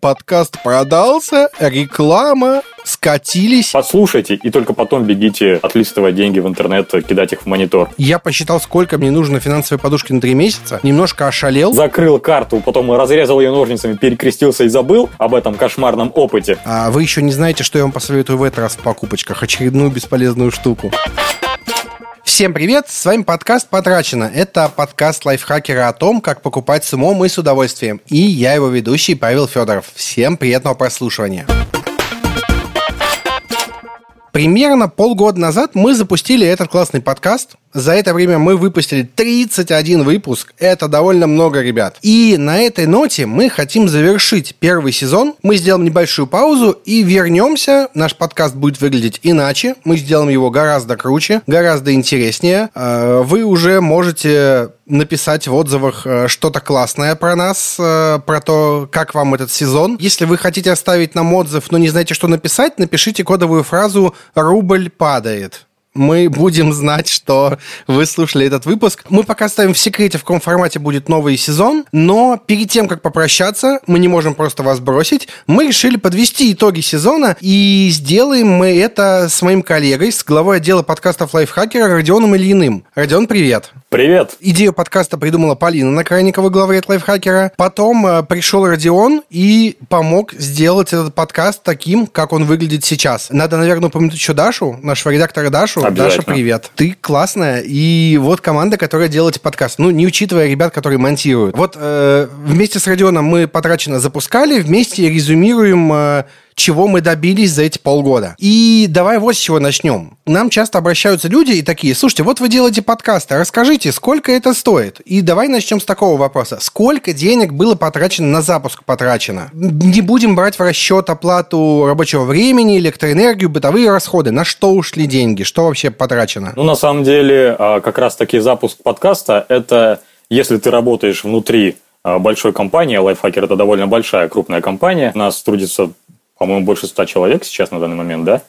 Подкаст продался, реклама, скатились. Послушайте, и только потом бегите отлистывать деньги в интернет, кидать их в монитор. Я посчитал, сколько мне нужно финансовой подушки на 3 месяца, немножко ошалел. Закрыл карту, потом разрезал ее ножницами, перекрестился и забыл об этом кошмарном опыте. А вы еще не знаете, что я вам посоветую в этот раз в покупочках. Очередную бесполезную штуку. Всем привет, с вами подкаст «Потрачено». Это подкаст лайфхакера о том, как покупать с умом и с удовольствием. И я его ведущий Павел Федоров. Всем приятного прослушивания. Примерно полгода назад мы запустили этот классный подкаст. За это время мы выпустили 31 выпуск. Это довольно много, ребят. И на этой ноте мы хотим завершить первый сезон. Мы сделаем небольшую паузу и вернемся. Наш подкаст будет выглядеть иначе. Мы сделаем его гораздо круче, гораздо интереснее. Вы уже можете написать в отзывах что-то классное про нас, про то, как вам этот сезон. Если вы хотите оставить нам отзыв, но не знаете, что написать, напишите кодовую фразу «Рубль падает». Мы будем знать, что вы слушали этот выпуск. Мы пока ставим в секрете, в каком формате будет новый сезон, но перед тем, как попрощаться, мы не можем просто вас бросить, мы решили подвести итоги сезона, и сделаем мы это с моим коллегой, с главой отдела подкастов Лайфхакера Родионом Ильиным. Родион, привет! Привет! Идею подкаста придумала Полина Накрайникова, главред Лайфхакера. Потом пришел Родион и помог сделать этот подкаст таким, как он выглядит сейчас. Надо, наверное, упомянуть еще Дашу, нашего редактора Дашу. Даша, привет. Ты классная. И вот команда, которая делает подкаст. Ну, не учитывая ребят, которые монтируют. Вот вместе с Родионом мы «Потрачено» запускали. Вместе резюмируем, чего мы добились за эти полгода. И давай вот с чего начнем. Нам часто обращаются люди и такие: слушайте, вот вы делаете подкасты, расскажите, сколько это стоит? И давай начнем с такого вопроса. Сколько денег было потрачено на запуск «Потрачено»? Не будем брать в расчет оплату рабочего времени, электроэнергию, бытовые расходы. На что ушли деньги? Что вообще потрачено? Ну, на самом деле, как раз-таки запуск подкаста – это если ты работаешь внутри большой компании, Лайфхакер – это довольно большая, крупная компания, у нас трудится, по-моему, больше 100 человек сейчас на данный момент, да?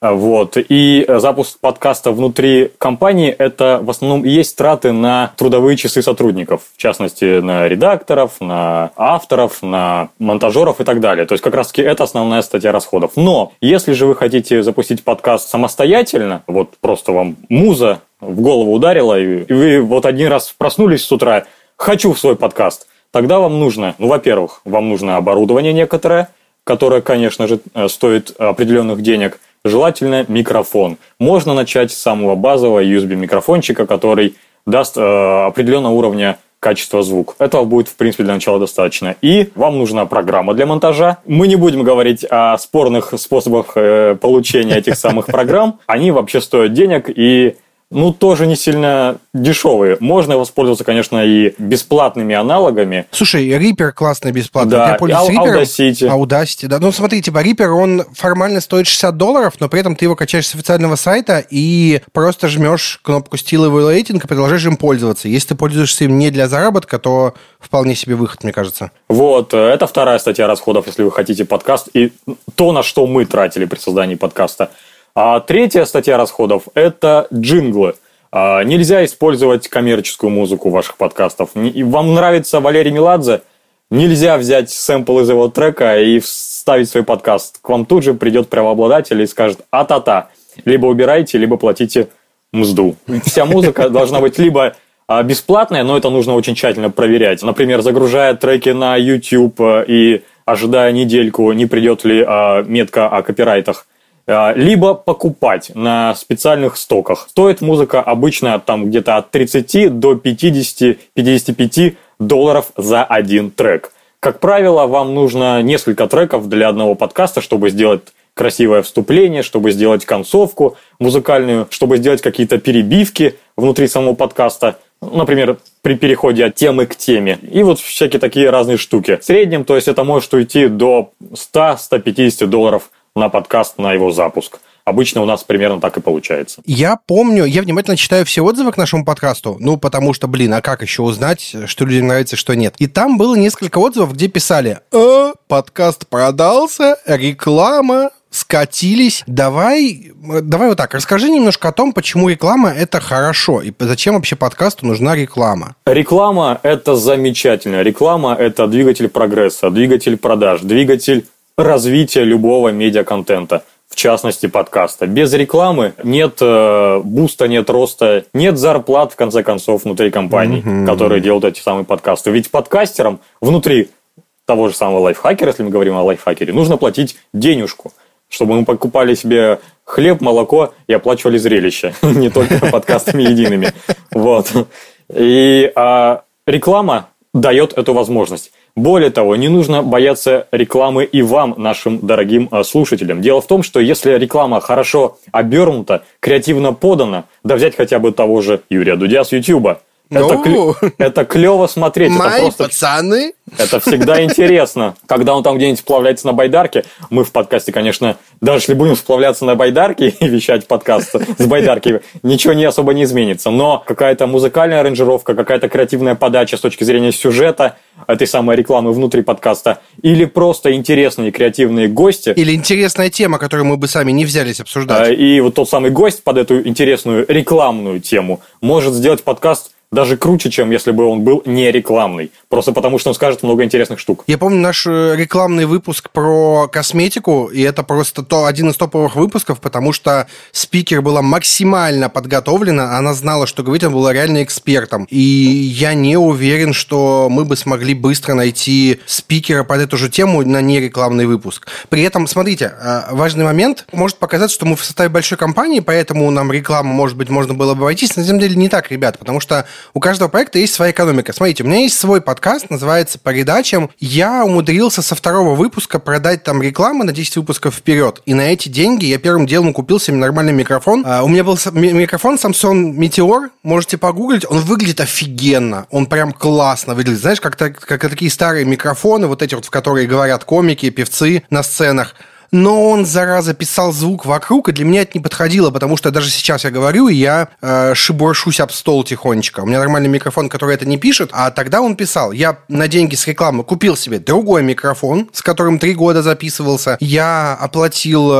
Вот. И запуск подкаста внутри компании – это в основном и есть траты на трудовые часы сотрудников, в частности, на редакторов, на авторов, на монтажеров и так далее. То есть, как раз-таки, это основная статья расходов. Но если же вы хотите запустить подкаст самостоятельно, вот просто вам муза в голову ударила, и вы вот один раз проснулись с утра «хочу в свой подкаст», тогда вам нужно, ну, во-первых, вам нужно оборудование некоторое, которое, конечно же, стоит определенных денег, желательно микрофон. Можно начать с самого базового USB-микрофончика, который даст определенного уровня качества звука. Этого будет, в принципе, для начала достаточно. И вам нужна программа для монтажа. Мы не будем говорить о спорных способах получения этих самых программ. Они вообще стоят денег и, ну, тоже не сильно дешевые. Можно воспользоваться, конечно, и бесплатными аналогами. Слушай, Reaper классный бесплатный. Да, я пользуюсь Reaper. Audacity. Да. Ну, смотри, типа, Reaper, он формально стоит $60, но при этом ты его качаешь с официального сайта и просто жмешь кнопку Steal Evaluating и продолжаешь им пользоваться. Если ты пользуешься им не для заработка, то вполне себе выход, мне кажется. Вот, это вторая статья расходов, если вы хотите подкаст, и то, на что мы тратили при создании подкаста. А третья статья расходов – это джинглы. Нельзя использовать коммерческую музыку ваших подкастов. Вам нравится Валерий Меладзе? Нельзя взять сэмпл из его трека и вставить в свой подкаст. К вам тут же придет правообладатель и скажет «а-та-та». Либо убирайте, либо платите мзду. Вся музыка должна быть либо бесплатная, но это нужно очень тщательно проверять. Например, загружая треки на YouTube и ожидая недельку, не придет ли метка о копирайтах. Либо покупать на специальных стоках. Стоит музыка обычно там где-то от 30 до 50-55 долларов за один трек. Как правило, вам нужно несколько треков для одного подкаста, чтобы сделать красивое вступление, чтобы сделать концовку музыкальную, чтобы сделать какие-то перебивки внутри самого подкаста. Например, при переходе от темы к теме. И вот всякие такие разные штуки. В среднем, то есть это может уйти до 100-150 долларов на подкаст, на его запуск. Обычно у нас примерно так и получается. Я помню, я внимательно читаю все отзывы к нашему подкасту, ну, потому что, блин, а как еще узнать, что людям нравится, что нет? И там было несколько отзывов, где писали «Подкаст продался, реклама, скатились. Давай вот так, расскажи немножко о том, почему реклама – это хорошо, и зачем вообще подкасту нужна реклама? Реклама – это замечательно. Реклама – это двигатель прогресса, двигатель продаж, двигатель развития любого медиаконтента. В частности, подкаста. Без рекламы нет буста, нет роста, нет зарплат, в конце концов, внутри компаний, которые делают эти самые подкасты. Ведь подкастерам внутри того же самого лайфхакера, если мы говорим о лайфхакере, нужно платить денежку, чтобы мы покупали себе хлеб, молоко и оплачивали зрелище. Не только подкастами едиными. И реклама дает эту возможность. Более того, не нужно бояться рекламы и вам, нашим дорогим слушателям. Дело в том, что если реклама хорошо обернута, креативно подана, да взять хотя бы того же Юрия Дудя с Ютуба. Это клево смотреть. Мои пацаны. Это всегда интересно. Когда он там где-нибудь сплавляется на байдарке, мы в подкасте, конечно, даже если будем сплавляться на байдарке и вещать подкаст с байдарки, ничего не особо не изменится. Но какая-то музыкальная аранжировка, какая-то креативная подача с точки зрения сюжета этой самой рекламы внутри подкаста, или просто интересные креативные гости. Или интересная тема, которую мы бы сами не взялись обсуждать. И вот тот самый гость под эту интересную рекламную тему может сделать подкаст даже круче, чем если бы он был не рекламный. Просто потому, что он скажет много интересных штук. Я помню наш рекламный выпуск про косметику, и это просто один из топовых выпусков, потому что спикер была максимально подготовлена, она знала, что говорить, она была реально экспертом. И я не уверен, что мы бы смогли быстро найти спикера под эту же тему на нерекламный выпуск. При этом, смотрите, важный момент. Может показаться, что мы в составе большой компании, поэтому нам рекламу, может быть, можно было бы обойтись. На самом деле не так, ребят, потому что у каждого проекта есть своя экономика. Смотрите, у меня есть свой подкаст, называется «По редачам». Я умудрился со второго выпуска продать там рекламы на 10 выпусков вперед. И на эти деньги я первым делом купил себе нормальный микрофон. У меня был микрофон Samson Meteor. Можете погуглить. Он выглядит офигенно. Он прям классно выглядит. Знаешь, как такие старые микрофоны, вот эти вот, в которые говорят комики, певцы на сценах. Но он, зараза, писал звук вокруг, и для меня это не подходило, потому что даже сейчас я говорю, и я шебуршусь об стол тихонечко. У меня нормальный микрофон, который это не пишет, а тогда он писал. Я на деньги с рекламы купил себе другой микрофон, с которым 3 года записывался. Я оплатил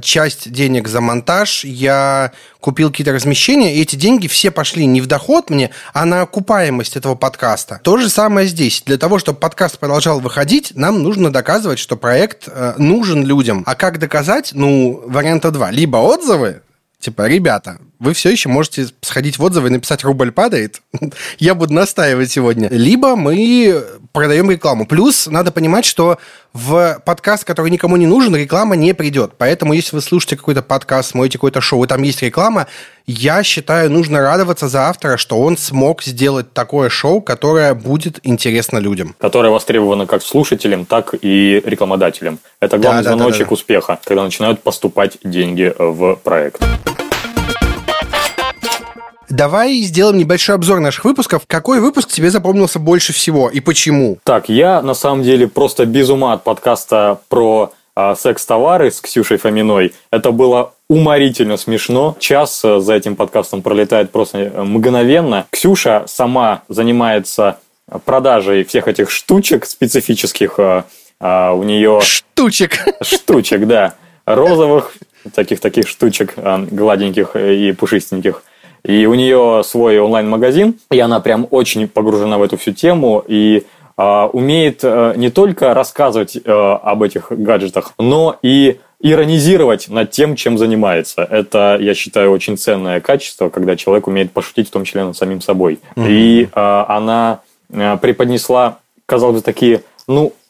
часть денег за монтаж, я купил какие-то размещения, и эти деньги все пошли не в доход мне, а на окупаемость этого подкаста. То же самое здесь. Для того, чтобы подкаст продолжал выходить, нам нужно доказывать, что проект нужен людям. А как доказать? Варианта 2. Либо отзывы, типа, ребята, вы все еще можете сходить в отзывы и написать «рубль падает». Я буду настаивать сегодня. Либо мы продаем рекламу. Плюс надо понимать, что в подкаст, который никому не нужен, реклама не придет. Поэтому, если вы слушаете какой-то подкаст, смотрите какое-то шоу, и там есть реклама, я считаю, нужно радоваться за автора, что он смог сделать такое шоу, которое будет интересно людям. Которое востребовано как слушателям, так и рекламодателям. Это главный звоночек успеха, когда начинают поступать деньги в проект. Давай сделаем небольшой обзор наших выпусков. Какой выпуск тебе запомнился больше всего и почему? Так, я на самом деле просто без ума от подкаста про секс-товары с Ксюшей Фоминой. Это было уморительно смешно. Час за этим подкастом пролетает просто мгновенно. Ксюша сама занимается продажей всех этих штучек специфических. У нее... Штучек, да. Розовых, таких штучек гладеньких и пушистеньких. И у нее свой онлайн-магазин, и она прям очень погружена в эту всю тему, и умеет не только рассказывать об этих гаджетах, но и иронизировать над тем, чем занимается. Это, я считаю, очень ценное качество, когда человек умеет пошутить, в том числе над самим собой. И она преподнесла, казалось бы, такие...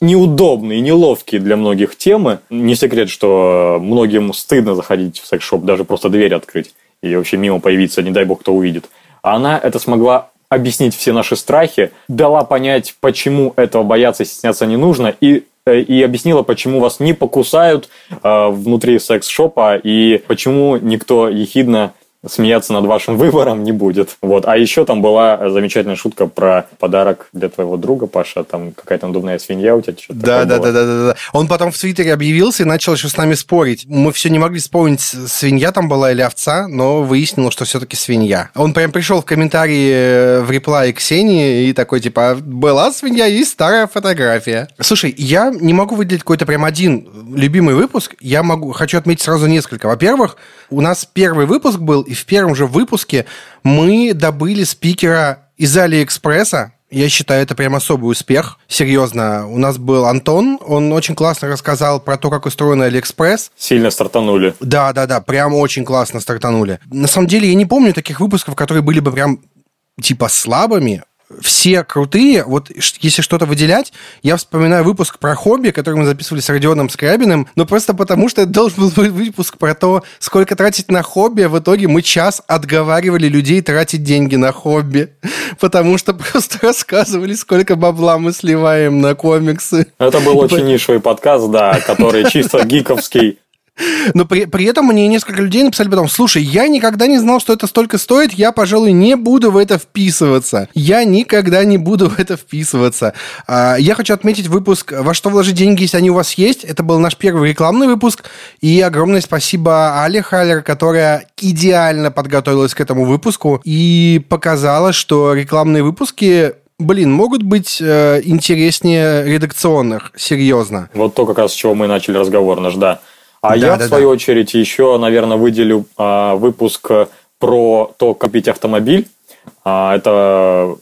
неудобные, неловкие для многих темы. Не секрет, что многим стыдно заходить в секс-шоп, даже просто дверь открыть и вообще мимо появиться, не дай бог, кто увидит. А она это смогла объяснить все наши страхи, дала понять, почему этого бояться и стесняться не нужно, и объяснила, почему вас не покусают внутри секс-шопа и почему никто ехидно смеяться над вашим выбором не будет. Вот. А еще там была замечательная шутка про подарок для твоего друга, Паша. Там какая-то надувная свинья у тебя. Да. Он потом в Твиттере объявился и начал еще с нами спорить. Мы все не могли вспомнить, свинья там была или овца, но выяснилось, что все-таки свинья. Он прям пришел в комментарии в реплай Ксении и такой, типа, была свинья, есть старая фотография. Слушай, я не могу выделить какой-то прям один любимый выпуск. Я хочу отметить сразу несколько. Во-первых, у нас первый выпуск был, и в первом же выпуске мы добыли спикера из AliExpress. Я считаю, это прям особый успех. Серьезно, у нас был Антон, он очень классно рассказал про то, как устроен AliExpress. Сильно стартанули. Да, прям очень классно стартанули. На самом деле, я не помню таких выпусков, которые были бы прям типа слабыми. Все крутые. Вот если что-то выделять, я вспоминаю выпуск про хобби, который мы записывали с Родионом Скрябиным, но просто потому, что это должен был быть выпуск про то, сколько тратить на хобби. В итоге мы час отговаривали людей тратить деньги на хобби, потому что просто рассказывали, сколько бабла мы сливаем на комиксы. Это был очень нишевый подкаст, да, который чисто гиковский. Но при этом мне несколько людей написали потом: слушай, я никогда не знал, что это столько стоит, я, пожалуй, не буду в это вписываться. Я хочу отметить выпуск «Во что вложить деньги, если они у вас есть». Это был наш первый рекламный выпуск. И огромное спасибо Оле Халер, которая идеально подготовилась к этому выпуску и показала, что рекламные выпуски... могут быть интереснее редакционных, серьезно. Вот то, как раз с чего мы начали разговор наш, да. В свою очередь, еще, наверное, выделю выпуск про то, как купить автомобиль. Я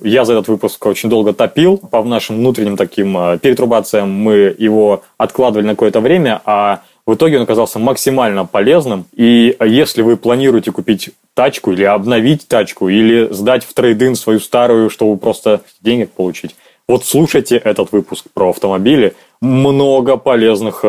за этот выпуск очень долго топил. По нашим внутренним таким перетрубациям мы его откладывали на какое-то время, а в итоге он оказался максимально полезным. И если вы планируете купить тачку или обновить тачку, или сдать в трейд-ин свою старую, чтобы просто денег получить, вот слушайте этот выпуск про автомобили. Много полезных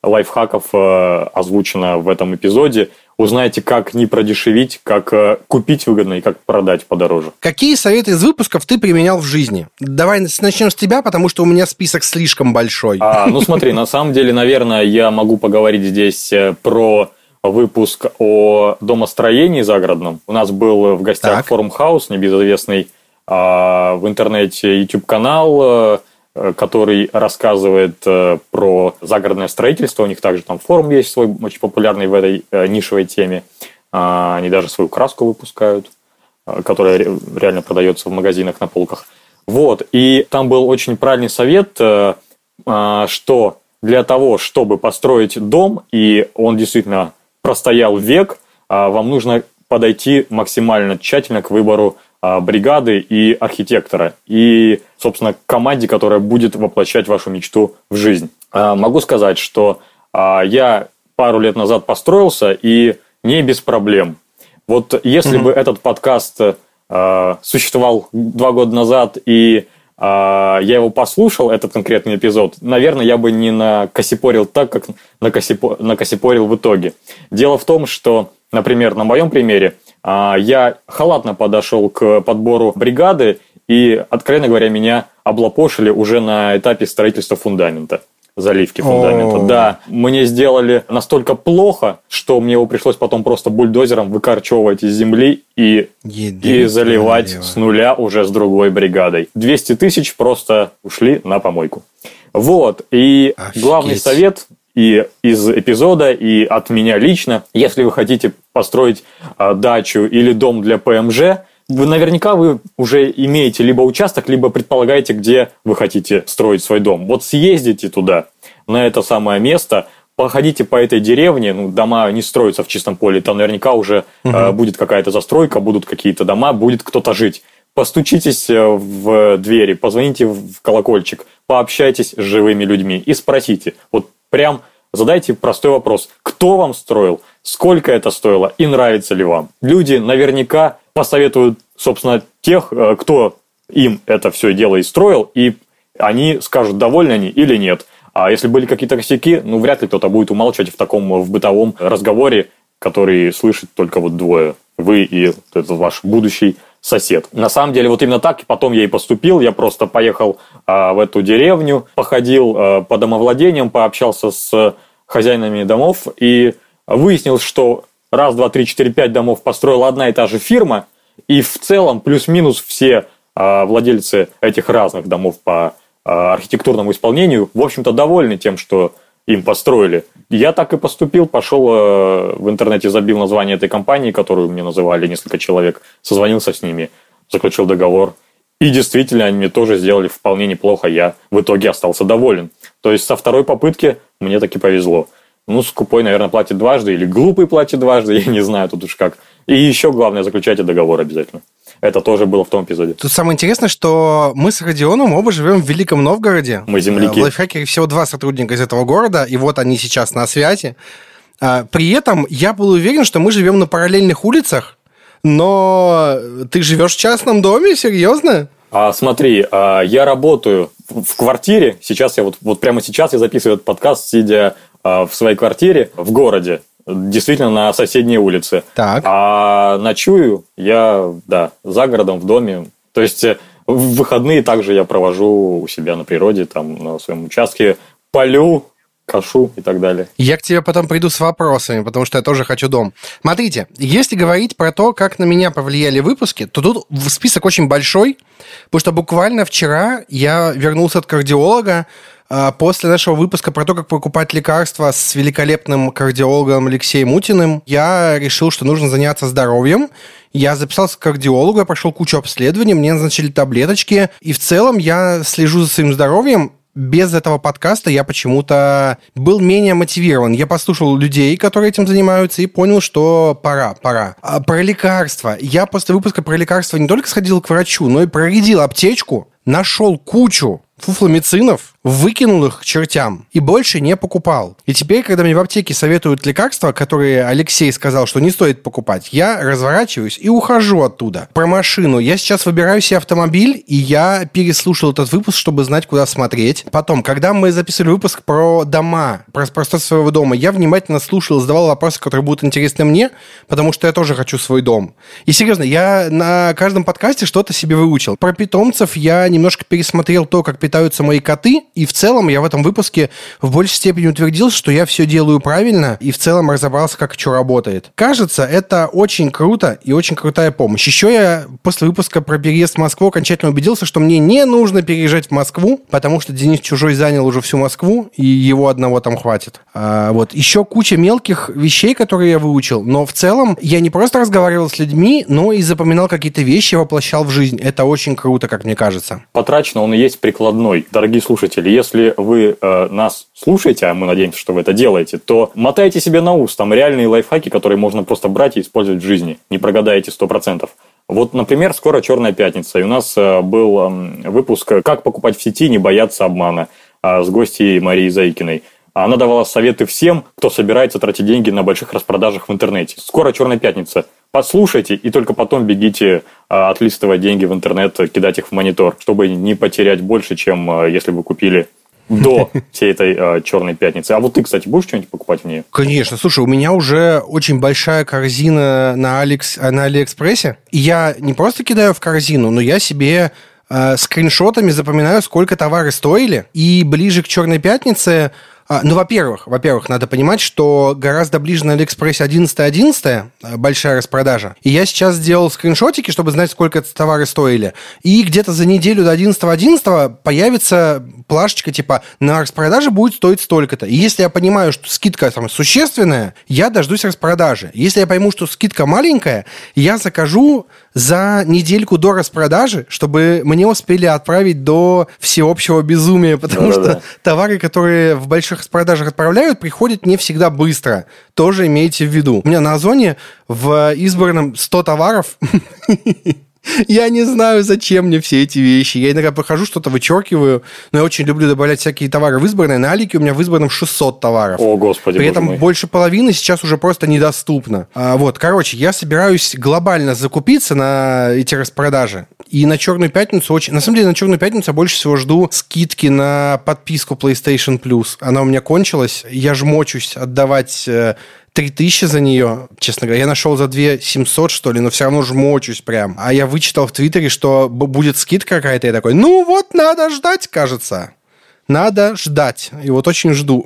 лайфхаков озвучено в этом эпизоде. Узнаете, как не продешевить, как купить выгодно и как продать подороже. Какие советы из выпусков ты применял в жизни? Давай начнем с тебя, потому что у меня список слишком большой. Смотри, на самом деле, наверное, я могу поговорить здесь про выпуск о домостроении загородном. У нас был в гостях Форум Хаус, небезызвестный в интернете YouTube-канал, который рассказывает про загородное строительство. У них также там форум есть свой, очень популярный в этой нишевой теме. Они даже свою краску выпускают, которая реально продается в магазинах на полках. Вот. И там был очень правильный совет, что для того, чтобы построить дом, и он действительно простоял век, вам нужно подойти максимально тщательно к выбору бригады и архитектора, и, собственно, команде, которая будет воплощать вашу мечту в жизнь. Могу сказать, что я пару лет назад построился, и не без проблем. Вот если бы этот подкаст существовал 2 года назад, и я его послушал, этот конкретный эпизод, наверное, я бы не накосипорил так, как накосипорил в итоге. Дело в том, что, например, на моем примере, я халатно подошел к подбору бригады, и, откровенно говоря, меня облапошили уже на этапе строительства фундамента, заливки фундамента. Да, мне сделали настолько плохо, что мне его пришлось потом просто бульдозером выкорчевывать из земли и заливать с нуля уже с другой бригадой. 200 тысяч просто ушли на помойку. Вот, и главный совет... И из эпизода, и от меня лично. Если вы хотите построить дачу или дом для ПМЖ, вы наверняка уже имеете либо участок, либо предполагаете, где вы хотите строить свой дом. Вот съездите туда, на это самое место, походите по этой деревне, дома не строятся в чистом поле, там наверняка уже будет какая-то застройка, будут какие-то дома, будет кто-то жить. Постучитесь в двери, позвоните в колокольчик, пообщайтесь с живыми людьми и спросите, прям задайте простой вопрос. Кто вам строил? Сколько это стоило? И нравится ли вам? Люди наверняка посоветуют, собственно, тех, кто им это все дело и строил, и они скажут, довольны они или нет. А если были какие-то косяки, вряд ли кто-то будет умалчивать в таком бытовом разговоре, который слышит только 2. Вы и этот ваш будущий сосед. На самом деле, именно так, и потом я и поступил. Я просто поехал в эту деревню, походил по домовладениям, пообщался с хозяинами домов и выяснил, что раз, два, три, четыре, пять домов построила одна и та же фирма, и в целом плюс-минус все владельцы этих разных домов по архитектурному исполнению, в общем-то, довольны тем, что им построили. Я так и поступил, пошел в интернете, забил название этой компании, которую мне называли несколько человек, созвонился с ними, заключил договор. И действительно, они мне тоже сделали вполне неплохо, я в итоге остался доволен. То есть, со второй попытки мне таки повезло. Ну, скупой, наверное, платит дважды, или глупый платит дважды, я не знаю, тут уж как. И еще главное, заключайте договор обязательно. Это тоже было в том эпизоде. Тут самое интересное, что мы с Родионом оба живем в Великом Новгороде. Мы земляки. В Лайфхакере всего 2 сотрудника из этого города, и вот они сейчас на связи. При этом я был уверен, что мы живем на параллельных улицах, но ты живешь в частном доме? Серьезно? Смотри, я работаю в квартире. Сейчас я вот прямо сейчас я записываю этот подкаст, сидя в своей квартире в городе. Действительно, на соседней улице. Так. А ночую я, за городом, в доме. То есть, в выходные также я провожу у себя на природе, там, на своем участке, полю, кашу и так далее. Я к тебе потом приду с вопросами, потому что я тоже хочу дом. Смотрите, если говорить про то, как на меня повлияли выпуски, то тут список очень большой, потому что буквально вчера я вернулся от кардиолога после нашего выпуска про то, как покупать лекарства с великолепным кардиологом Алексеем Мутиным. Я решил, что нужно заняться здоровьем. Я записался к кардиологу, я прошел кучу обследований, мне назначили таблеточки. И в целом я слежу за своим здоровьем. Без этого подкаста я почему-то был менее мотивирован. Я послушал людей, которые этим занимаются, и понял, что пора. А про лекарства. Я после выпуска про лекарства не только сходил к врачу, но и проредил аптечку, нашел кучу фуфломицинов, выкинул их к чертям и больше не покупал. И теперь, когда мне в аптеке советуют лекарства, которые Алексей сказал, что не стоит покупать, я разворачиваюсь и ухожу оттуда. Про машину. Я сейчас выбираю себе автомобиль, и я переслушал этот выпуск, чтобы знать, куда смотреть. Потом, когда мы записывали выпуск про дома, про пространство своего дома, я внимательно слушал и задавал вопросы, которые будут интересны мне, потому что я тоже хочу свой дом. И серьезно, я на каждом подкасте что-то себе выучил. Про питомцев я немножко пересмотрел то, как питаются мои коты, и в целом я в этом выпуске в большей степени утвердился, что я все делаю правильно, и в целом разобрался, как что работает. Кажется, это очень круто и очень крутая помощь. Еще я после выпуска про переезд в Москву окончательно убедился, что мне не нужно переезжать в Москву, потому что Денис Чужой занял уже всю Москву, и его одного там хватит. Еще куча мелких вещей, которые я выучил, но в целом я не просто разговаривал с людьми, но и запоминал какие-то вещи, воплощал в жизнь. Это очень круто, как мне кажется. Потрачено, он и есть прикладной. Дорогие слушатели, если вы нас слушаете, а мы надеемся, что вы это делаете, то мотайте себе на ус. Там реальные лайфхаки, которые можно просто брать и использовать в жизни. Не прогадаете 100%. Вот, например, скоро «Черная пятница». И у нас был выпуск «Как покупать в сети, не бояться обмана» с гостьей Марией Зайкиной. Она давала советы всем, кто собирается тратить деньги на больших распродажах в интернете. Скоро «Черная пятница». Послушайте, и только потом бегите отлистывать деньги в интернет, кидать их в монитор, чтобы не потерять больше, чем если бы купили до всей этой «Черной пятницы». А вот ты, кстати, будешь что-нибудь покупать в ней? Конечно. Слушай, у меня уже очень большая корзина на Алиэкспрессе. Я не просто кидаю в корзину, но я себе скриншотами запоминаю, сколько товары стоили. И ближе к «Черной пятнице». Во-первых, надо понимать, что гораздо ближе на Алиэкспрессе 11.11 большая распродажа. И я сейчас сделал скриншотики, чтобы знать, сколько товары стоили. И где-то за неделю до 11.11 появится плашечка типа «на распродаже будет стоить столько-то». И если я понимаю, что скидка там существенная, я дождусь распродажи. Если я пойму, что скидка маленькая, я закажу за недельку до распродажи, чтобы мне успели отправить до всеобщего безумия, потому что товары, которые в больших распродажах отправляют, приходят не всегда быстро. Тоже имейте в виду. У меня на Озоне в избранном 100 товаров. Я не знаю, зачем мне все эти вещи. Я иногда прохожу, что-то вычеркиваю, но я очень люблю добавлять всякие товары в избранные. На Алике у меня в избранном 600 товаров. О, господи, при этом больше половины сейчас уже просто недоступно. Я собираюсь глобально закупиться на эти распродажи. И на «Черную пятницу» на самом деле, на «Черную пятницу» я больше всего жду скидки на подписку PlayStation Plus. Она у меня кончилась. Я жмочусь отдавать 3000 за нее, честно говоря. Я нашел за 2700, что ли, но все равно жмочусь прям. А я вычитал в Твиттере, что будет скидка какая-то, и такой, надо ждать, кажется. Надо ждать. И очень жду.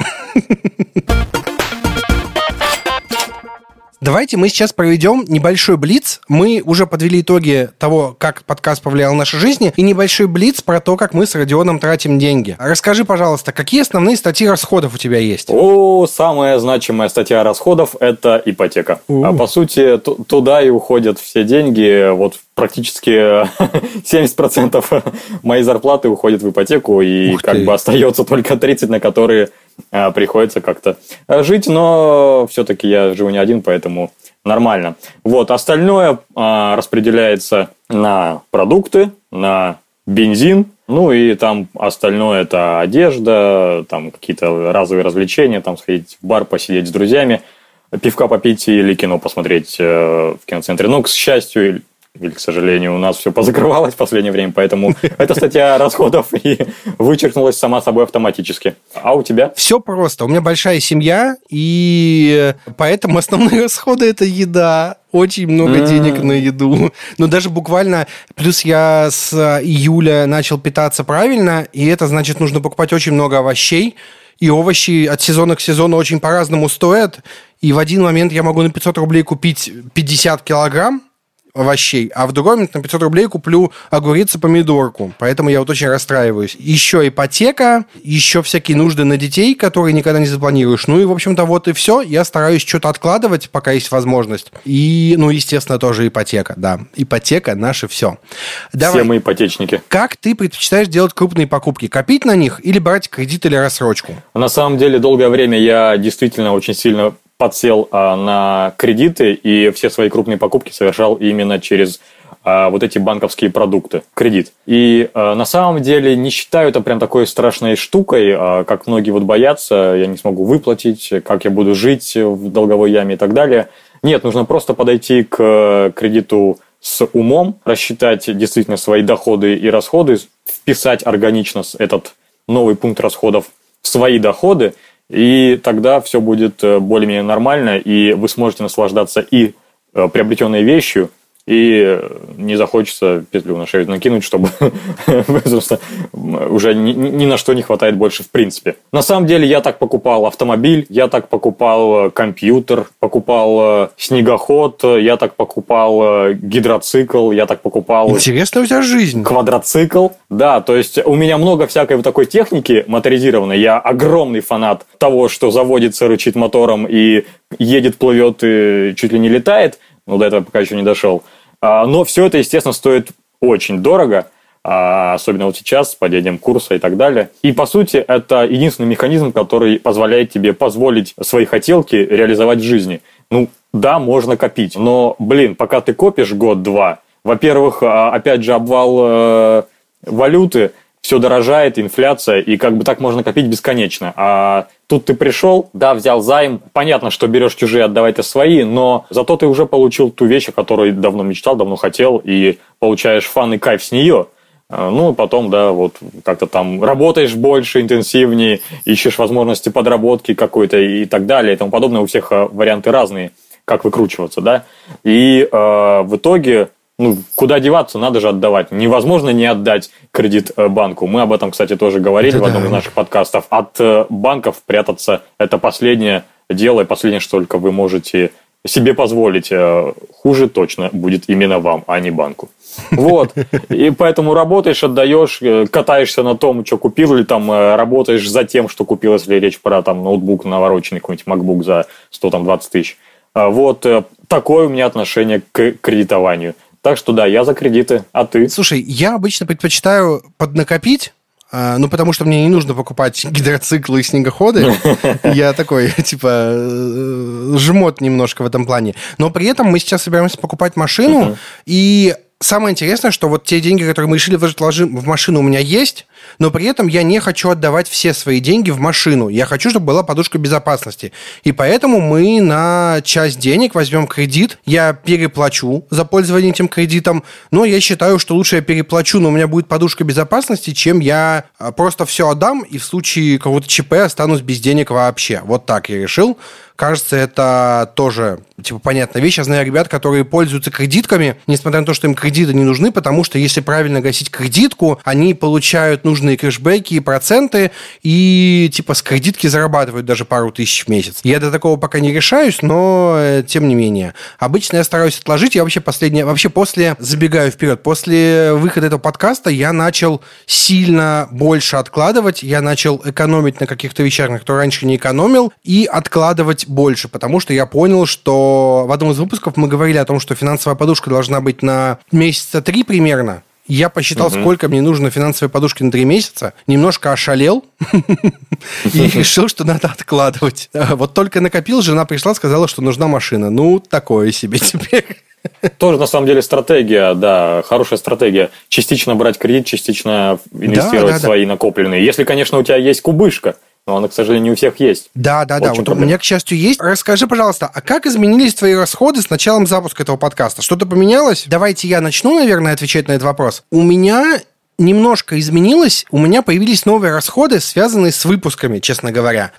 Давайте мы сейчас проведем небольшой блиц. Мы уже подвели итоги того, как подкаст повлиял на наши жизни, и небольшой блиц про то, как мы с Родионом тратим деньги. Расскажи, пожалуйста, какие основные статьи расходов у тебя есть? О, самая значимая статья расходов – это ипотека. А по сути, туда и уходят все деньги. Вот практически 70% моей зарплаты уходит в ипотеку, и как бы остается только 30%, на которые... приходится как-то жить, но все-таки я живу не один, поэтому нормально. Вот, остальное распределяется на продукты, на бензин, ну и там остальное это одежда, там какие-то разовые развлечения, там сходить в бар, посидеть с друзьями, пивка попить или кино посмотреть в киноцентре. Ну, к счастью, или, к сожалению, у нас все позакрывалось в последнее время, поэтому эта статья расходов и вычеркнулась сама собой автоматически. А у тебя? Все просто. У меня большая семья, и поэтому основные расходы – это еда. Очень много денег на еду. Но даже буквально... Плюс я с июля начал питаться правильно, и это значит, нужно покупать очень много овощей. И овощи от сезона к сезону очень по-разному стоят. И в один момент я могу на 500 рублей купить 50 килограмм овощей, а в другой момент на 500 рублей куплю огурец и помидорку. Поэтому я вот очень расстраиваюсь. Еще ипотека, еще всякие нужды на детей, которые никогда не запланируешь. Ну и, в общем-то, вот и все. Я стараюсь что-то откладывать, пока есть возможность. И, ну, естественно, тоже ипотека, да. Ипотека – наше все. Давай. Все мы ипотечники. Как ты предпочитаешь делать крупные покупки? Копить на них или брать кредит или рассрочку? На самом деле, долгое время я действительно очень сильно... подсел на кредиты и все свои крупные покупки совершал именно через вот эти банковские продукты, кредит. И на самом деле не считаю это прям такой страшной штукой, как многие вот боятся, я не смогу выплатить, как я буду жить в долговой яме и так далее. Нет, нужно просто подойти к кредиту с умом, рассчитать действительно свои доходы и расходы, вписать органично этот новый пункт расходов в свои доходы, и тогда все будет более-менее нормально, и вы сможете наслаждаться и приобретенной вещью, и не захочется петлю на шею накинуть, чтобы уже ни на что не хватает больше в принципе. На самом деле я так покупал автомобиль, я так покупал компьютер, покупал снегоход, я так покупал гидроцикл, я так покупал... Интересная у тебя жизнь. Квадроцикл. Да, то есть у меня много всякой вот такой техники моторизированной. Я огромный фанат того, что заводится, рычит мотором и едет, плывет и чуть ли не летает. Ну, до этого пока еще не дошел. Но все это, естественно, стоит очень дорого, особенно вот сейчас с падением курса и так далее. И, по сути, это единственный механизм, который позволяет тебе позволить свои хотелки реализовать в жизни. Ну, да, можно копить, но, блин, пока ты копишь год-два, во-первых, опять же, обвал валюты, все дорожает, инфляция, и как бы так можно копить бесконечно. А тут ты пришел, да, взял займ. Понятно, что берешь чужие, отдавай ты свои, но зато ты уже получил ту вещь, о которой давно мечтал, давно хотел, и получаешь фан и кайф с нее. Ну, потом, да, вот как-то там работаешь больше, интенсивнее, ищешь возможности подработки какой-то и так далее и тому подобное. У всех варианты разные, как выкручиваться, да. И в итоге... Ну, куда деваться, надо же отдавать. Невозможно не отдать кредит банку. Мы об этом, кстати, тоже говорили в одном из наших подкастов. От банков прятаться – это последнее дело, и последнее, что только вы можете себе позволить. Хуже точно будет именно вам, а не банку. Вот. И поэтому работаешь, отдаешь, катаешься на том, что купил, или там работаешь за тем, что купил, если речь про там ноутбук навороченный, какой-нибудь MacBook за 120 тысяч. Вот такое у меня отношение к кредитованию. Так что да, я за кредиты, а ты? Слушай, я обычно предпочитаю поднакопить, ну, потому что мне не нужно покупать гидроциклы и снегоходы. Я такой, типа, жмот немножко в этом плане. Но при этом мы сейчас собираемся покупать машину, и... Самое интересное, что вот те деньги, которые мы решили вложить в машину, у меня есть, но при этом я не хочу отдавать все свои деньги в машину. Я хочу, чтобы была подушка безопасности. И поэтому мы на часть денег возьмем кредит, я переплачу за пользование этим кредитом, но я считаю, что лучше я переплачу, но у меня будет подушка безопасности, чем я просто все отдам и в случае какого-то ЧП останусь без денег вообще. Вот так я решил. кажется, это тоже, типа, понятная вещь. Я знаю ребят, которые пользуются кредитками, несмотря на то, что им кредиты не нужны, потому что если правильно гасить кредитку, они получают нужные кэшбэки и проценты, и, типа, с кредитки зарабатывают даже пару тысяч в месяц. Я до такого пока не решаюсь, но тем не менее. Обычно я стараюсь отложить. Я вообще после, забегаю вперед, после выхода этого подкаста я начал сильно больше откладывать, я начал экономить на каких-то вещах, на которые раньше не экономил, и откладывать больше, потому что я понял, что в одном из выпусков мы говорили о том, что финансовая подушка должна быть на месяца 3 примерно. Я посчитал, сколько мне нужно финансовой подушки на 3 месяца, немножко ошалел и решил, что надо откладывать. Вот только накопил, жена пришла, сказала, что нужна машина. Ну, такое себе теперь. Тоже, на самом деле, стратегия, да, хорошая стратегия. Частично брать кредит, частично инвестировать свои накопленные. Если, конечно, у тебя есть кубышка. Но она, к сожалению, не у всех есть. Да, вот у меня, к счастью, есть. Расскажи, пожалуйста, а как изменились твои расходы с началом запуска этого подкаста? Что-то поменялось? Давайте я начну, наверное, отвечать на этот вопрос. У меня немножко изменилось, у меня появились новые расходы, связанные с выпусками, честно говоря.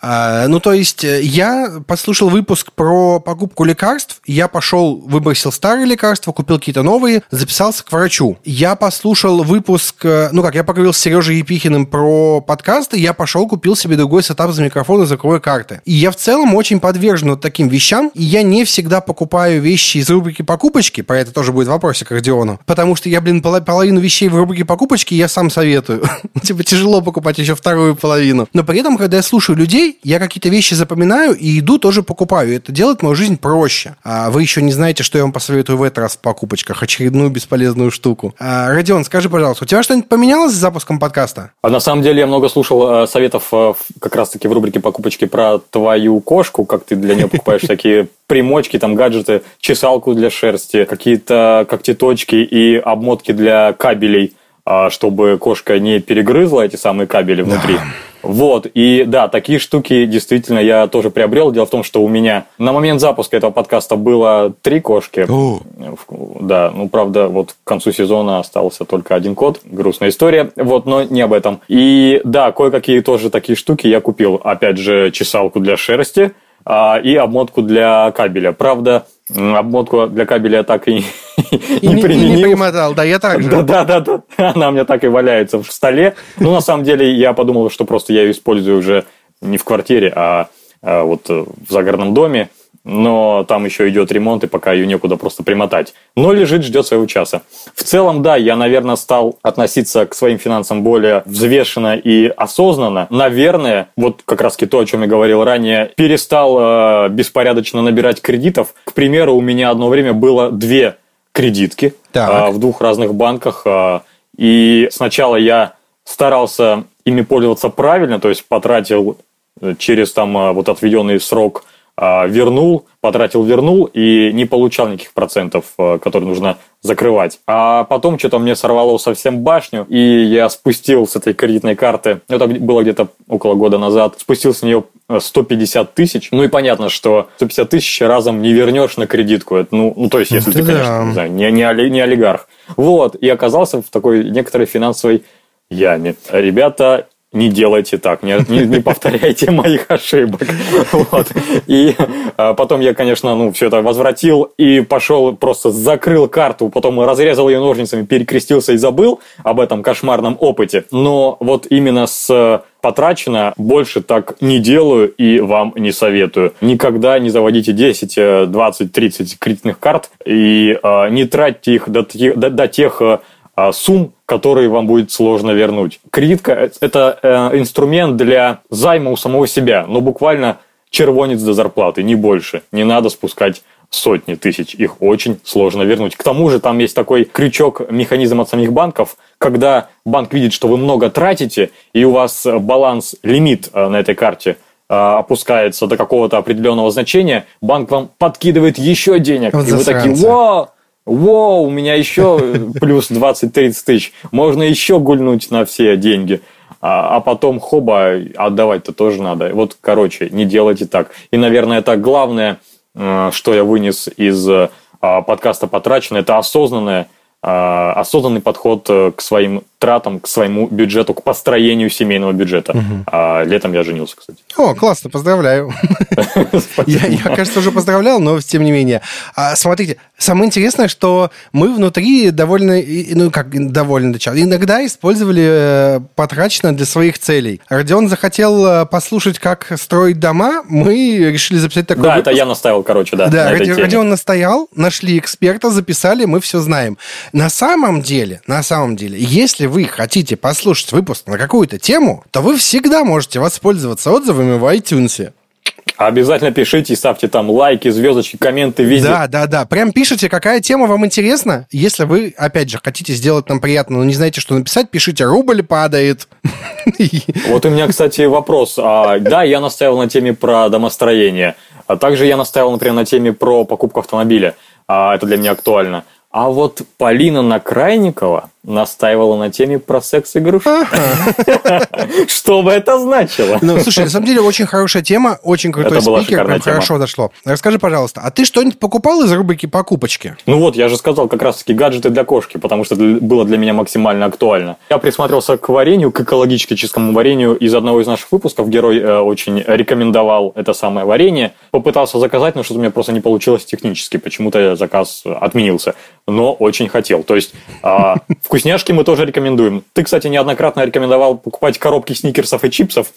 Ну, то есть, я послушал выпуск про покупку лекарств, я пошел, выбросил старые лекарства, купил какие-то новые, записался к врачу. Я послушал выпуск, я поговорил с Сережей Епихиным про подкасты, я пошел, купил себе другой сетап за микрофон и звуковые карты. И я в целом очень подвержен вот таким вещам, и я не всегда покупаю вещи из рубрики «Покупочки», про это тоже будет вопросик к Родиону, потому что я, половину вещей в рубрике «Покупочки» я сам советую. Типа тяжело покупать еще вторую половину. Но при этом, когда я слушаю людей, я какие-то вещи запоминаю и иду тоже покупаю. Это делает мою жизнь проще. А вы еще не знаете, что я вам посоветую в этот раз в покупочках. Очередную бесполезную штуку. Родион, скажи, пожалуйста, у тебя что-нибудь поменялось с запуском подкаста? На самом деле я много слушал советов как раз-таки в рубрике «Покупочки» про твою кошку, как ты для нее покупаешь такие примочки, там гаджеты, чесалку для шерсти, какие-то когтеточки и обмотки для кабелей, чтобы кошка не перегрызла эти самые кабели внутри. Да. Вот, и да, такие штуки действительно я тоже приобрел. Дело в том, что у меня на момент запуска этого подкаста было 3 кошки. Да, правда, вот к концу сезона остался только 1 кот. Грустная история, вот, но не об этом. И да, кое-какие тоже такие штуки я купил. Опять же, чесалку для шерсти и обмотку для кабеля. Правда, обмотку для кабеля я так и не применил. Не примотал, да, я так же. Да, она у меня так и валяется в столе. На самом деле, я подумал, что просто я ее использую уже не в квартире, а вот в загородном доме. Но там еще идет ремонт, и пока ее некуда просто примотать. Но лежит, ждет своего часа. В целом, да, я, наверное, стал относиться к своим финансам более взвешенно и осознанно. Наверное, вот как раз то, о чем я говорил ранее, перестал беспорядочно набирать кредитов. К примеру, у меня одно время было 2 кредитки в 2 разных банках. И сначала я старался ими пользоваться правильно, то есть потратил через вот отведенный срок, вернул, потратил, вернул и не получал никаких процентов, которые нужно закрывать. А потом что-то мне сорвало совсем башню, и я спустил с этой кредитной карты, это было где-то около года назад, спустил с нее 150 тысяч. Ну и понятно, что 150 тысяч разом не вернешь на кредитку. Это, то есть, если ты, конечно, не знаю, не олигарх. Вот, и оказался в такой некоторой финансовой яме. Ребята, не делайте так, не повторяйте моих ошибок. Вот. И потом я, конечно, все это возвратил и пошел, просто закрыл карту, потом разрезал ее ножницами, перекрестился и забыл об этом кошмарном опыте. Но вот именно с «Потрачено» больше так не делаю и вам не советую. Никогда не заводите 10, 20, 30 кредитных карт и не тратьте их до тех сумм, которые вам будет сложно вернуть. Кредитка – это инструмент для займа у самого себя, но буквально червонец до зарплаты, не больше. Не надо спускать сотни тысяч, их очень сложно вернуть. К тому же там есть такой крючок, механизм от самих банков, когда банк видит, что вы много тратите, и у вас баланс, лимит на этой карте опускается до какого-то определенного значения, банк вам подкидывает еще денег, вот и вы такие «Воу, у меня еще плюс 20-30 тысяч, можно еще гульнуть на все деньги». А потом, хоба, отдавать-то тоже надо. Вот, не делайте так. И, наверное, это главное, что я вынес из подкаста «Потрачено», это осознанный подход к своим тратам, к своему бюджету, к построению семейного бюджета. Угу. А летом я женился, кстати. О, классно, поздравляю. Я, кажется, уже поздравлял, но тем не менее. Смотрите, самое интересное, что мы внутри довольно, ну как довольно, иногда использовали потрачено для своих целей. Родион захотел послушать, как строить дома, мы решили записать такой выпуск. Да, это я настоял, короче, да. Да, Родион настоял, нашли эксперта, записали, мы все знаем. На самом деле, если вы хотите послушать выпуск на какую-то тему, то вы всегда можете воспользоваться отзывами в iTunes. Обязательно пишите и ставьте там лайки, звездочки, комменты, везде. Да. Прям пишите, какая тема вам интересна. Если вы, опять же, хотите сделать нам приятно, но не знаете, что написать, пишите «Рубль падает». Вот у меня, кстати, вопрос. Да, я настаивал на теме про домостроение. Также я настаивал, например, на теме про покупку автомобиля. Это для меня актуально. А вот Полина Накрайникова настаивала на теме про секс и игрушки. Что бы это значило? Ну, слушай, на самом деле, очень хорошая тема, очень крутой спикер, прям хорошо дошло. Расскажи, пожалуйста, а ты что-нибудь покупал из рубрики «Покупочки»? Ну вот, я же сказал, как раз-таки гаджеты для кошки, потому что это было для меня максимально актуально. Я присмотрелся к варенью, к экологически чистому варенью. Из одного из наших выпусков герой очень рекомендовал это самое варенье. Попытался заказать, но что-то у меня просто не получилось технически. Почему-то заказ отменился, но очень хотел. То есть, вкусняшки мы тоже рекомендуем. Ты, кстати, неоднократно рекомендовал покупать коробки сникерсов и чипсов.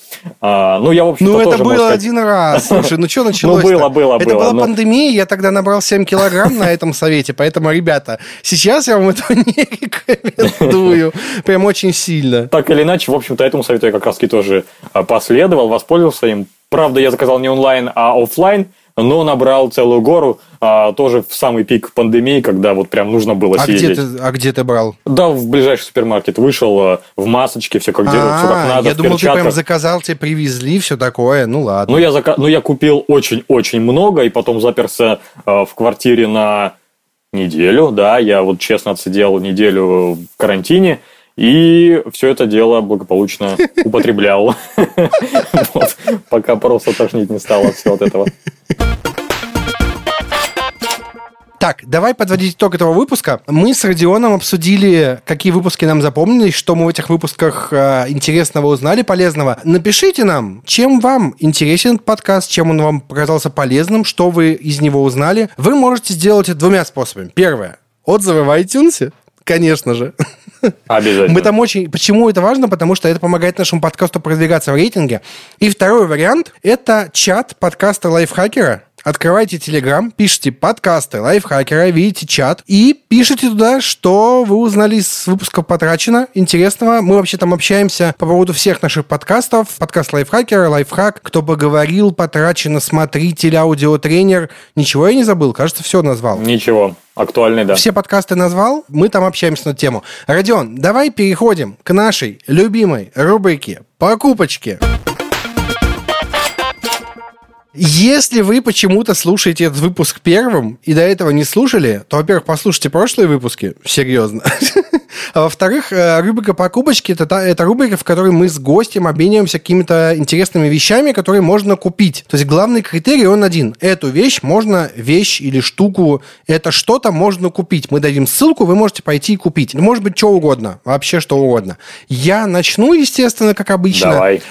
Ну, я, в общем-то, тоже... Ну, это было один раз. Слушай, ну, что началось-то? Ну, было. Это была пандемия, я тогда набрал 7 килограмм на этом совете, поэтому, ребята, сейчас я вам этого не рекомендую. Прям очень сильно. Так или иначе, в общем-то, этому совету я как раз-таки тоже последовал, воспользовался им. Правда, я заказал не онлайн, а офлайн, но набрал целую гору, тоже в самый пик пандемии, когда вот прям нужно было съездить. А где ты брал? Да, в ближайший супермаркет вышел, в масочке, все как делают, все как надо, я думал, перчатках. Ты прям заказал, тебе привезли, все такое, ну ладно. Ну, я купил очень-очень много, и потом заперся в квартире на неделю, да, я вот честно отсидел неделю в карантине, и все это дело благополучно употреблял. Пока просто тошнить не стало от всего этого. Так, давай подводить итог этого выпуска. Мы с Родионом обсудили, какие выпуски нам запомнились, что мы в этих выпусках интересного узнали, полезного. Напишите нам, чем вам интересен подкаст, чем он вам показался полезным, что вы из него узнали. Вы можете сделать это двумя способами. Первое. Отзывы в iTunes. Конечно же. Обязательно. Мы там очень... Почему это важно? Потому что это помогает нашему подкасту продвигаться в рейтинге. И второй вариант – это чат подкаста «Лайфхакера». Открывайте Телеграм, пишите «Подкасты Лайфхакера», видите чат, и пишите туда, что вы узнали из выпуска «Потрачено», интересного. Мы вообще там общаемся по поводу всех наших подкастов. Подкаст Лайфхакера, Лайфхак, кто бы говорил, «Потрачено», «Смотритель», «Аудиотренер». Ничего я не забыл, кажется, все назвал. Ничего. Актуальный, да. Все подкасты назвал, мы там общаемся на эту тему. Родион, давай переходим к нашей любимой рубрике «Покупочки». Если вы почему-то слушаете этот выпуск первым и до этого не слушали, то, во-первых, послушайте прошлые выпуски, серьезно. А во-вторых, рубрика «Покупочки» – это рубрика, в которой мы с гостем обмениваемся какими-то интересными вещами, которые можно купить. То есть главный критерий, он один. Эту вещь можно, вещь или штуку, это что-то можно купить. Мы дадим ссылку, вы можете пойти и купить. Может быть, что угодно, вообще что угодно. Я начну, естественно, как обычно. Давай.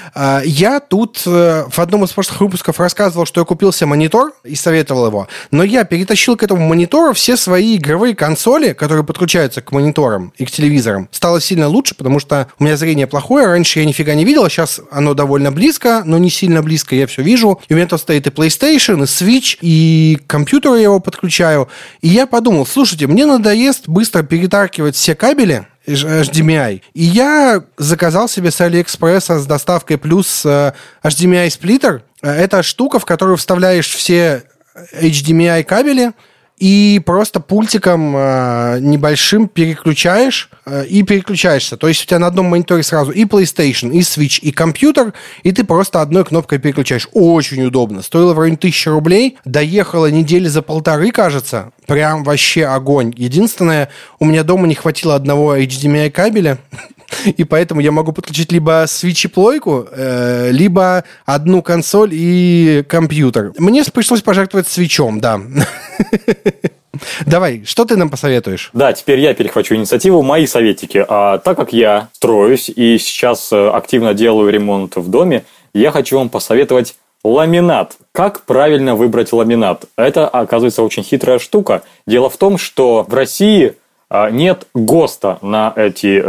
Я тут в одном из прошлых выпусков рассказывал, что я купил себе монитор и советовал его. Но я перетащил к этому монитору все свои игровые консоли, которые подключаются к мониторам и к телевизором. Стало сильно лучше, потому что у меня зрение плохое, раньше я нифига не видел, а сейчас оно довольно близко, но не сильно близко, я все вижу. И у меня тут стоит и PlayStation, и Switch, и к компьютеру я его подключаю. И я подумал, слушайте, мне надоест быстро перетаркивать все кабели HDMI. И я заказал себе с AliExpress с доставкой плюс HDMI-сплиттер. Это штука, в которую вставляешь все HDMI-кабели, и просто пультиком небольшим переключаешь и переключаешься. То есть у тебя на одном мониторе сразу и PlayStation, и Switch, и компьютер, и ты просто одной кнопкой переключаешь. Очень удобно. Стоило в районе 1000 рублей. Доехало недели за 1,5, кажется. Прям вообще огонь. Единственное, у меня дома не хватило одного HDMI кабеля, и поэтому я могу подключить либо Switch и плойку, либо одну консоль и компьютер. Мне пришлось пожертвовать свитчом, да. Давай, что ты нам посоветуешь? Да, теперь я перехвачу инициативу, мои советики. А так как я строюсь и сейчас активно делаю ремонт в доме, я хочу вам посоветовать ламинат. Как правильно выбрать ламинат? Это, оказывается, очень хитрая штука. Дело в том, что в России нет ГОСТа на эти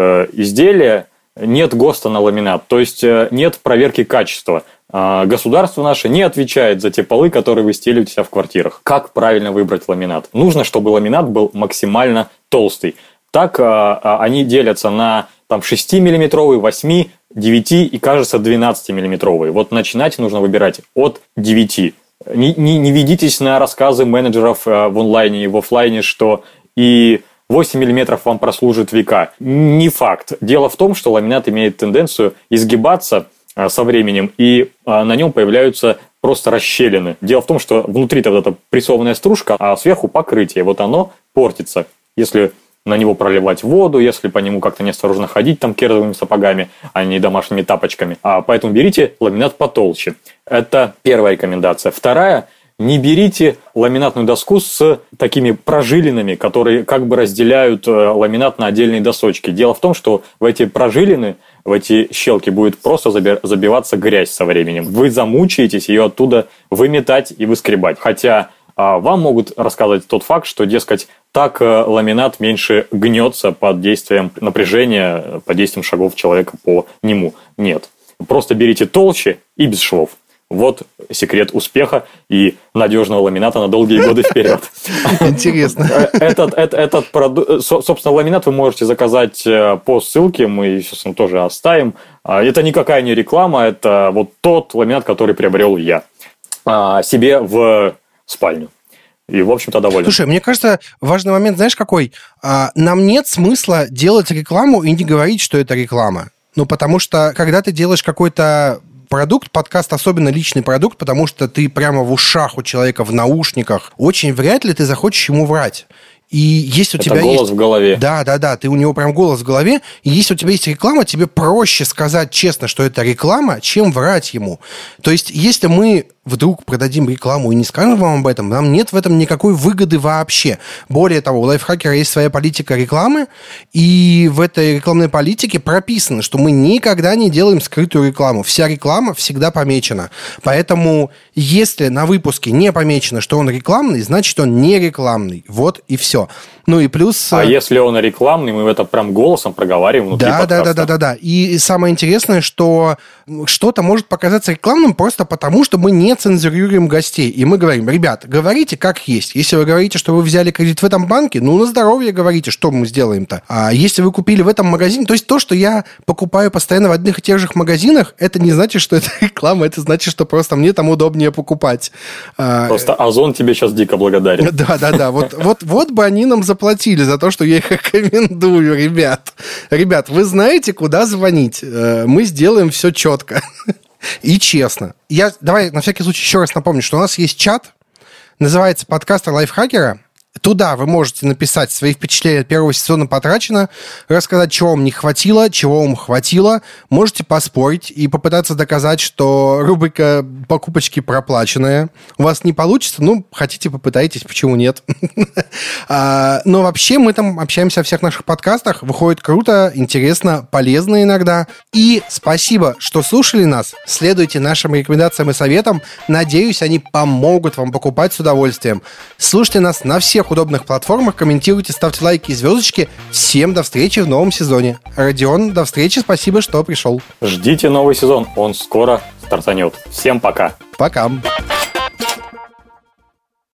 изделия, нет ГОСТа на ламинат, то есть нет проверки качества. Государство наше не отвечает за те полы, которые вы стелите у себя в квартирах. Как правильно выбрать ламинат? Нужно, чтобы ламинат был максимально толстый. Так они делятся на 6-миллиметровый, 8, 9 и, кажется, 12-миллиметровый. Вот начинать нужно выбирать от 9. Не ведитесь на рассказы менеджеров в онлайне и в офлайне, что и 8 мм вам прослужит века. Не факт. Дело в том, что ламинат имеет тенденцию изгибаться со временем, и на нем появляются просто расщелины. Дело в том, что внутри-то вот эта прессованная стружка, а сверху покрытие. Вот оно портится. Если на него проливать воду, если по нему как-то неосторожно ходить там кирзовыми сапогами, а не домашними тапочками. Поэтому берите ламинат потолще. Это первая рекомендация. Вторая. Не берите ламинатную доску с такими прожилинами, которые как бы разделяют ламинат на отдельные досочки. Дело в том, что в эти прожилины, в эти щелки будет просто забиваться грязь со временем. Вы замучаетесь ее оттуда выметать и выскребать. Хотя вам могут рассказывать тот факт, что, дескать, так ламинат меньше гнется под действием напряжения, под действием шагов человека по нему. Нет. Просто берите толще и без швов. Вот секрет успеха и надежного ламината на долгие годы вперед. Интересно. Собственно, ламинат вы можете заказать по ссылке, мы ее, собственно, тоже оставим. Это никакая не реклама, это вот тот ламинат, который приобрел я себе в спальню. И, в общем-то, доволен. Слушай, мне кажется, важный момент, знаешь, какой? Нам нет смысла делать рекламу и не говорить, что это реклама. Ну, потому что, когда ты делаешь какой-то продукт, подкаст особенно личный продукт, потому что ты прямо в ушах у человека, в наушниках, очень вряд ли ты захочешь ему врать. И если у тебя голос есть в голове. Да, ты у него прям голос в голове. И если у тебя есть реклама, тебе проще сказать честно, что это реклама, чем врать ему. То есть, если мы вдруг продадим рекламу и не скажем вам об этом, нам нет в этом никакой выгоды вообще. Более того, у Лайфхакера есть своя политика рекламы, и в этой рекламной политике прописано, что мы никогда не делаем скрытую рекламу. Вся реклама всегда помечена. Поэтому, если на выпуске не помечено, что он рекламный, значит, он не рекламный. Вот и все. Ну и плюс... А если он рекламный, мы это прям голосом проговариваем внутри подкаста. Да. И самое интересное, что что-то может показаться рекламным просто потому, что мы не цензурируем гостей. И мы говорим: ребят, говорите как есть. Если вы говорите, что вы взяли кредит в этом банке, ну, на здоровье говорите, что мы сделаем-то. А если вы купили в этом магазине... То есть то, что я покупаю постоянно в одних и тех же магазинах, это не значит, что это реклама, это значит, что просто мне там удобнее покупать. Просто Озон тебе сейчас дико благодарен. Да. Вот бы они нам заплатили за то, что я их рекомендую, ребят. Ребят, вы знаете, куда звонить. Мы сделаем все четко. И честно. Давай на всякий случай еще раз напомню, что у нас есть чат, называется «Подкаст Лайфхакера». Туда вы можете написать свои впечатления от первого сезона «Потрачено», рассказать, чего вам не хватило, чего вам хватило. Можете поспорить и попытаться доказать, что рубрика «Покупочки проплаченная» у вас не получится. Ну, хотите, попытайтесь, почему нет. Но вообще мы там общаемся о всех наших подкастах. Выходит круто, интересно, полезно иногда. И спасибо, что слушали нас. Следуйте нашим рекомендациям и советам. Надеюсь, они помогут вам покупать с удовольствием. Слушайте нас на всех удобных платформах, комментируйте, ставьте лайки и звездочки. Всем до встречи в новом сезоне. Родион, до встречи, спасибо, что пришел. Ждите новый сезон, он скоро стартанет. Всем пока. Пока.